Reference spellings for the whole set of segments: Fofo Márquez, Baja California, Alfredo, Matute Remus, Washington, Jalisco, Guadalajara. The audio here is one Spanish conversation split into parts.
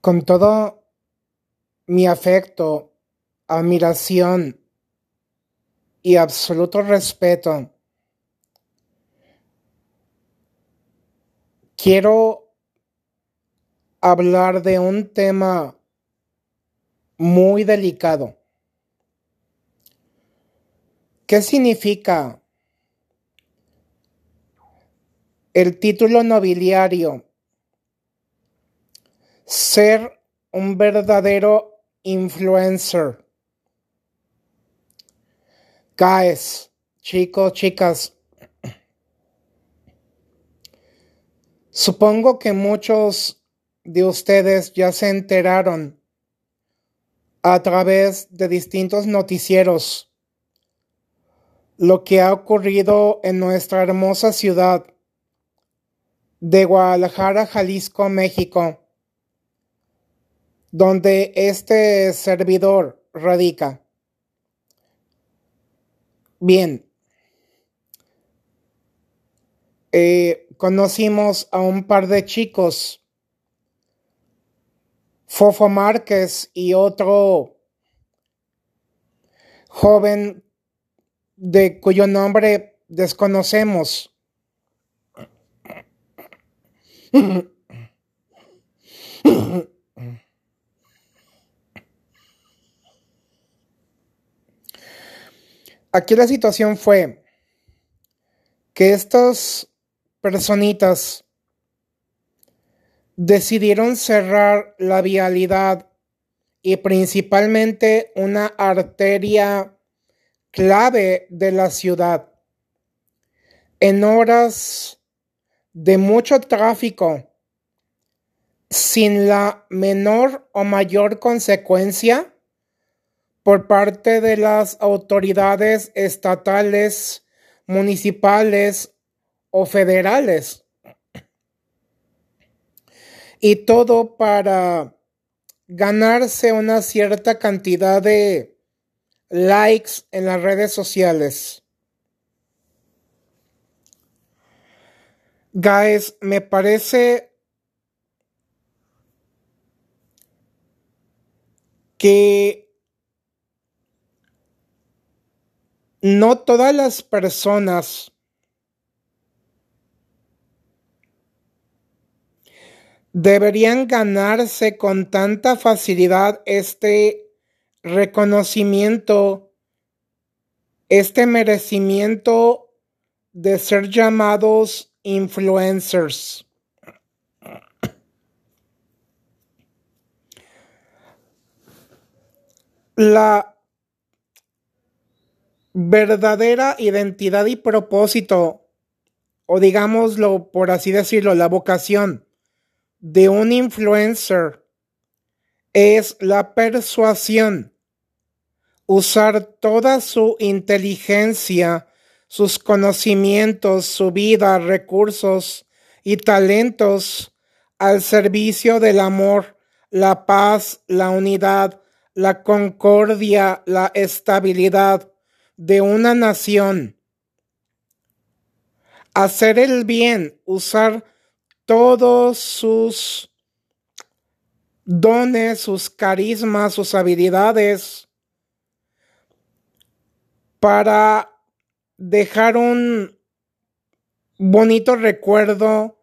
Con todo mi afecto, admiración y absoluto respeto, quiero hablar de un tema muy delicado. ¿Qué significa el título nobiliario? Ser un verdadero influencer. Guys, chicos, chicas. Supongo que muchos de ustedes ya se enteraron a través de distintos noticieros lo que ha ocurrido en nuestra hermosa ciudad de Guadalajara, Jalisco, México, donde este servidor radica. Bien. Conocimos a un par de chicos, Fofo Márquez y otro joven de cuyo nombre desconocemos. Aquí la situación fue que estas personitas decidieron cerrar la vialidad y principalmente una arteria clave de la ciudad en horas de mucho tráfico sin la menor o mayor consecuencia por parte de las autoridades estatales, municipales o federales. Y todo para ganarse una cierta cantidad de likes en las redes sociales. Guys, me parece que no todas las personas deberían ganarse con tanta facilidad este reconocimiento, este merecimiento de ser llamados influencers. La verdadera identidad y propósito, o digámoslo por así decirlo, la vocación de un influencer es la persuasión, usar toda su inteligencia, sus conocimientos, su vida, recursos y talentos al servicio del amor, la paz, la unidad, la concordia, la estabilidad de una nación. Hacer el bien, usar todos sus dones, sus carismas, sus habilidades para dejar un bonito recuerdo,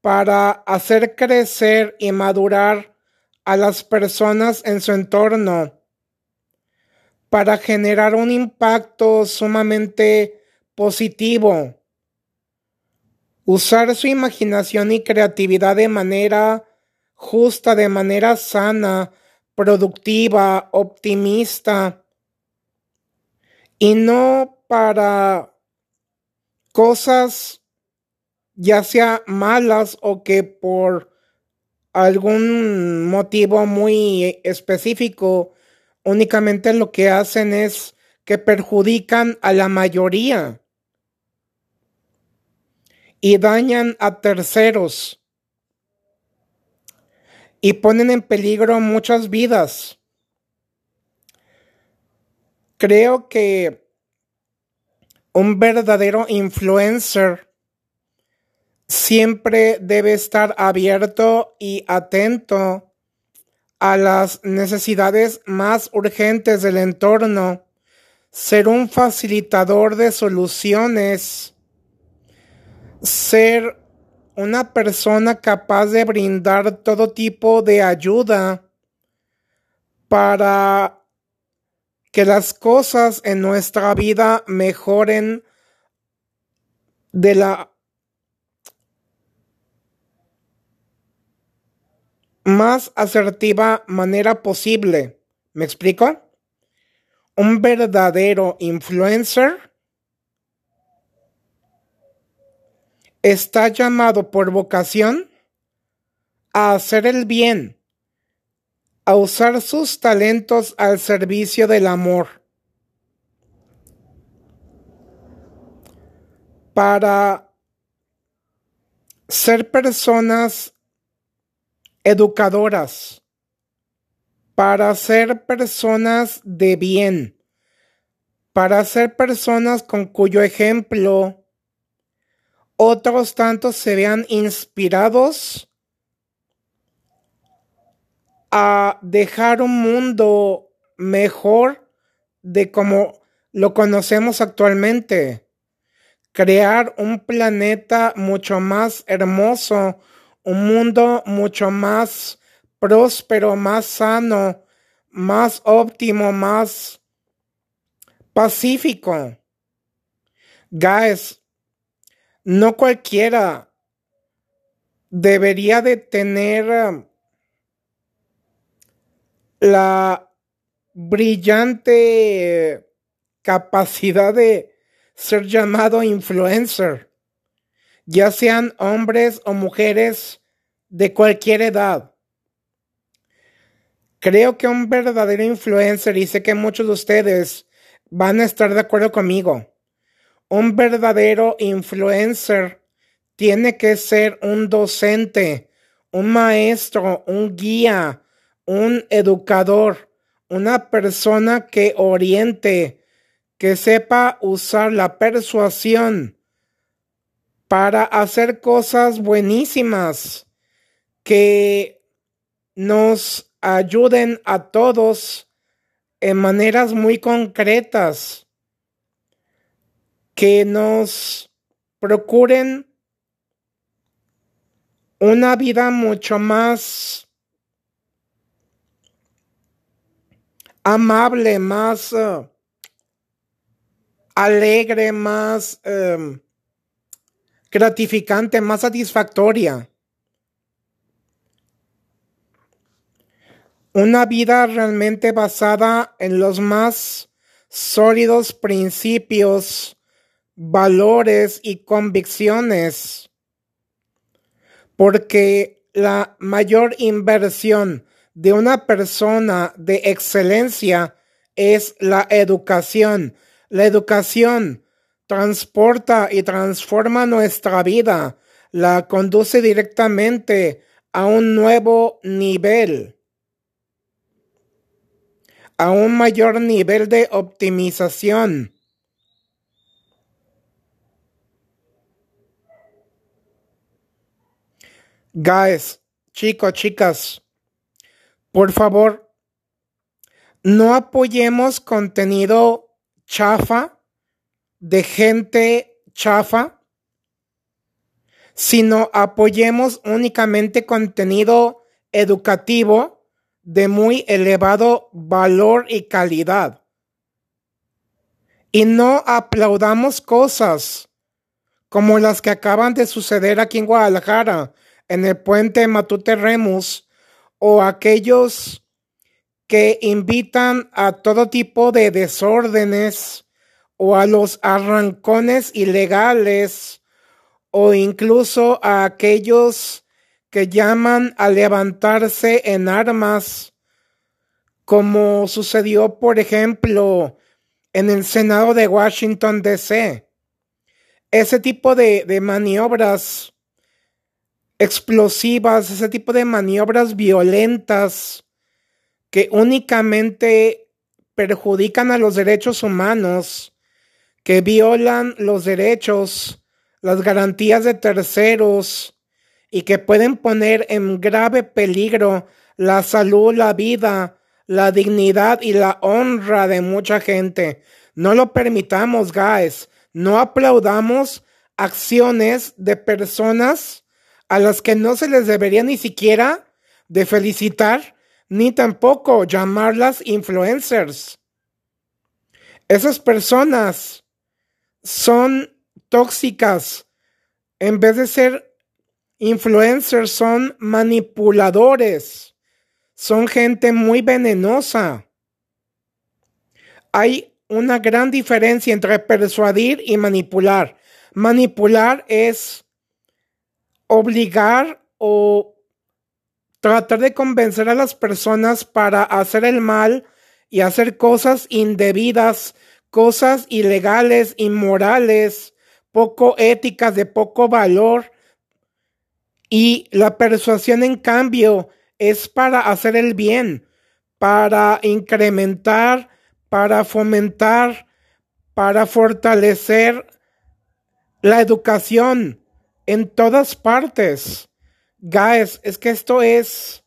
para hacer crecer y madurar a las personas en su entorno, para generar un impacto sumamente positivo, usar su imaginación y creatividad de manera justa, de manera sana, productiva, optimista, y no para cosas ya sea malas o que por algún motivo muy específico únicamente lo que hacen es que perjudican a la mayoría y dañan a terceros y ponen en peligro muchas vidas. Creo que un verdadero influencer siempre debe estar abierto y atento a las necesidades más urgentes del entorno, ser un facilitador de soluciones, ser una persona capaz de brindar todo tipo de ayuda para que las cosas en nuestra vida mejoren de la más asertiva manera posible. ¿Me explico? Un verdadero influencer está llamado por vocación a hacer el bien, a usar sus talentos al servicio del amor, para ser personas educadoras, para ser personas de bien, para ser personas con cuyo ejemplo otros tantos se vean inspirados a dejar un mundo mejor de como lo conocemos actualmente, crear un planeta mucho más hermoso, un mundo mucho más próspero, más sano, más óptimo, más pacífico. Guys, no cualquiera debería de tener la brillante capacidad de ser llamado influencer, ya sean hombres o mujeres de cualquier edad. Creo que un verdadero influencer, y sé que muchos de ustedes van a estar de acuerdo conmigo, un verdadero influencer tiene que ser un docente, un maestro, un guía, un educador, una persona que oriente, que sepa usar la persuasión para hacer cosas buenísimas que nos ayuden a todos en maneras muy concretas, que nos procuren una vida mucho más amable, más alegre, más gratificante, más satisfactoria. Una vida realmente basada en los más sólidos principios, valores y convicciones. Porque la mayor inversión de una persona de excelencia es la educación. La educación transporta y transforma nuestra vida, la conduce directamente a un nuevo nivel, a un mayor nivel de optimización. Guys, chicos, chicas, por favor, no apoyemos contenido chafa, de gente chafa, sino apoyemos únicamente contenido educativo de muy elevado valor y calidad. Y no aplaudamos cosas como las que acaban de suceder aquí en Guadalajara, en el puente Matute Remus, o aquellos que invitan a todo tipo de desórdenes, o a los arrancones ilegales, o incluso a aquellos que llaman a levantarse en armas, como sucedió, por ejemplo, en el Senado de Washington, D.C. Ese tipo de maniobras explosivas, ese tipo de maniobras violentas que únicamente perjudican a los derechos humanos, que violan los derechos, las garantías de terceros y que pueden poner en grave peligro la salud, la vida, la dignidad y la honra de mucha gente. No lo permitamos, guys. No aplaudamos acciones de personas a las que no se les debería ni siquiera de felicitar, ni tampoco llamarlas influencers. Esas personas son tóxicas. En vez de ser influencers, son manipuladores. Son gente muy venenosa. Hay una gran diferencia entre persuadir y manipular. Manipular es obligar o tratar de convencer a las personas para hacer el mal y hacer cosas indebidas, cosas ilegales, inmorales, poco éticas, de poco valor. Y la persuasión, en cambio, es para hacer el bien, para incrementar, para fomentar, para fortalecer la educación en todas partes. Guys, es que esto es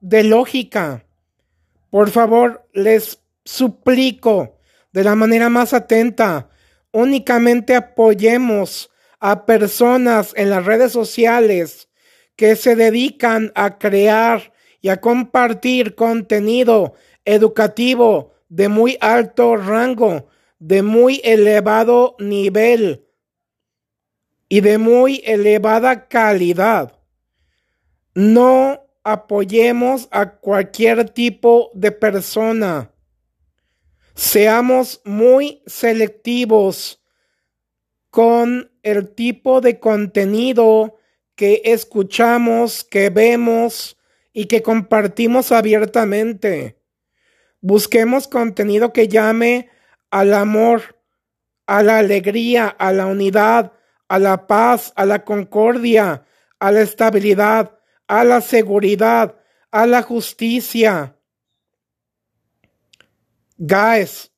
de lógica. Por favor, les suplico de la manera más atenta, únicamente apoyemos a personas en las redes sociales que se dedican a crear y a compartir contenido educativo de muy alto rango, de muy elevado nivel y de muy elevada calidad. No apoyemos a cualquier tipo de persona. Seamos muy selectivos con el tipo de contenido que escuchamos, que vemos y que compartimos abiertamente. Busquemos contenido que llame al amor, a la alegría, a la unidad, a la paz, a la concordia, a la estabilidad, a la seguridad, a la justicia. Guys,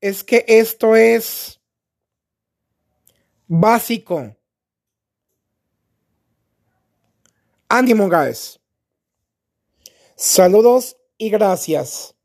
es que esto es básico. Ánimo, guys. Saludos y gracias.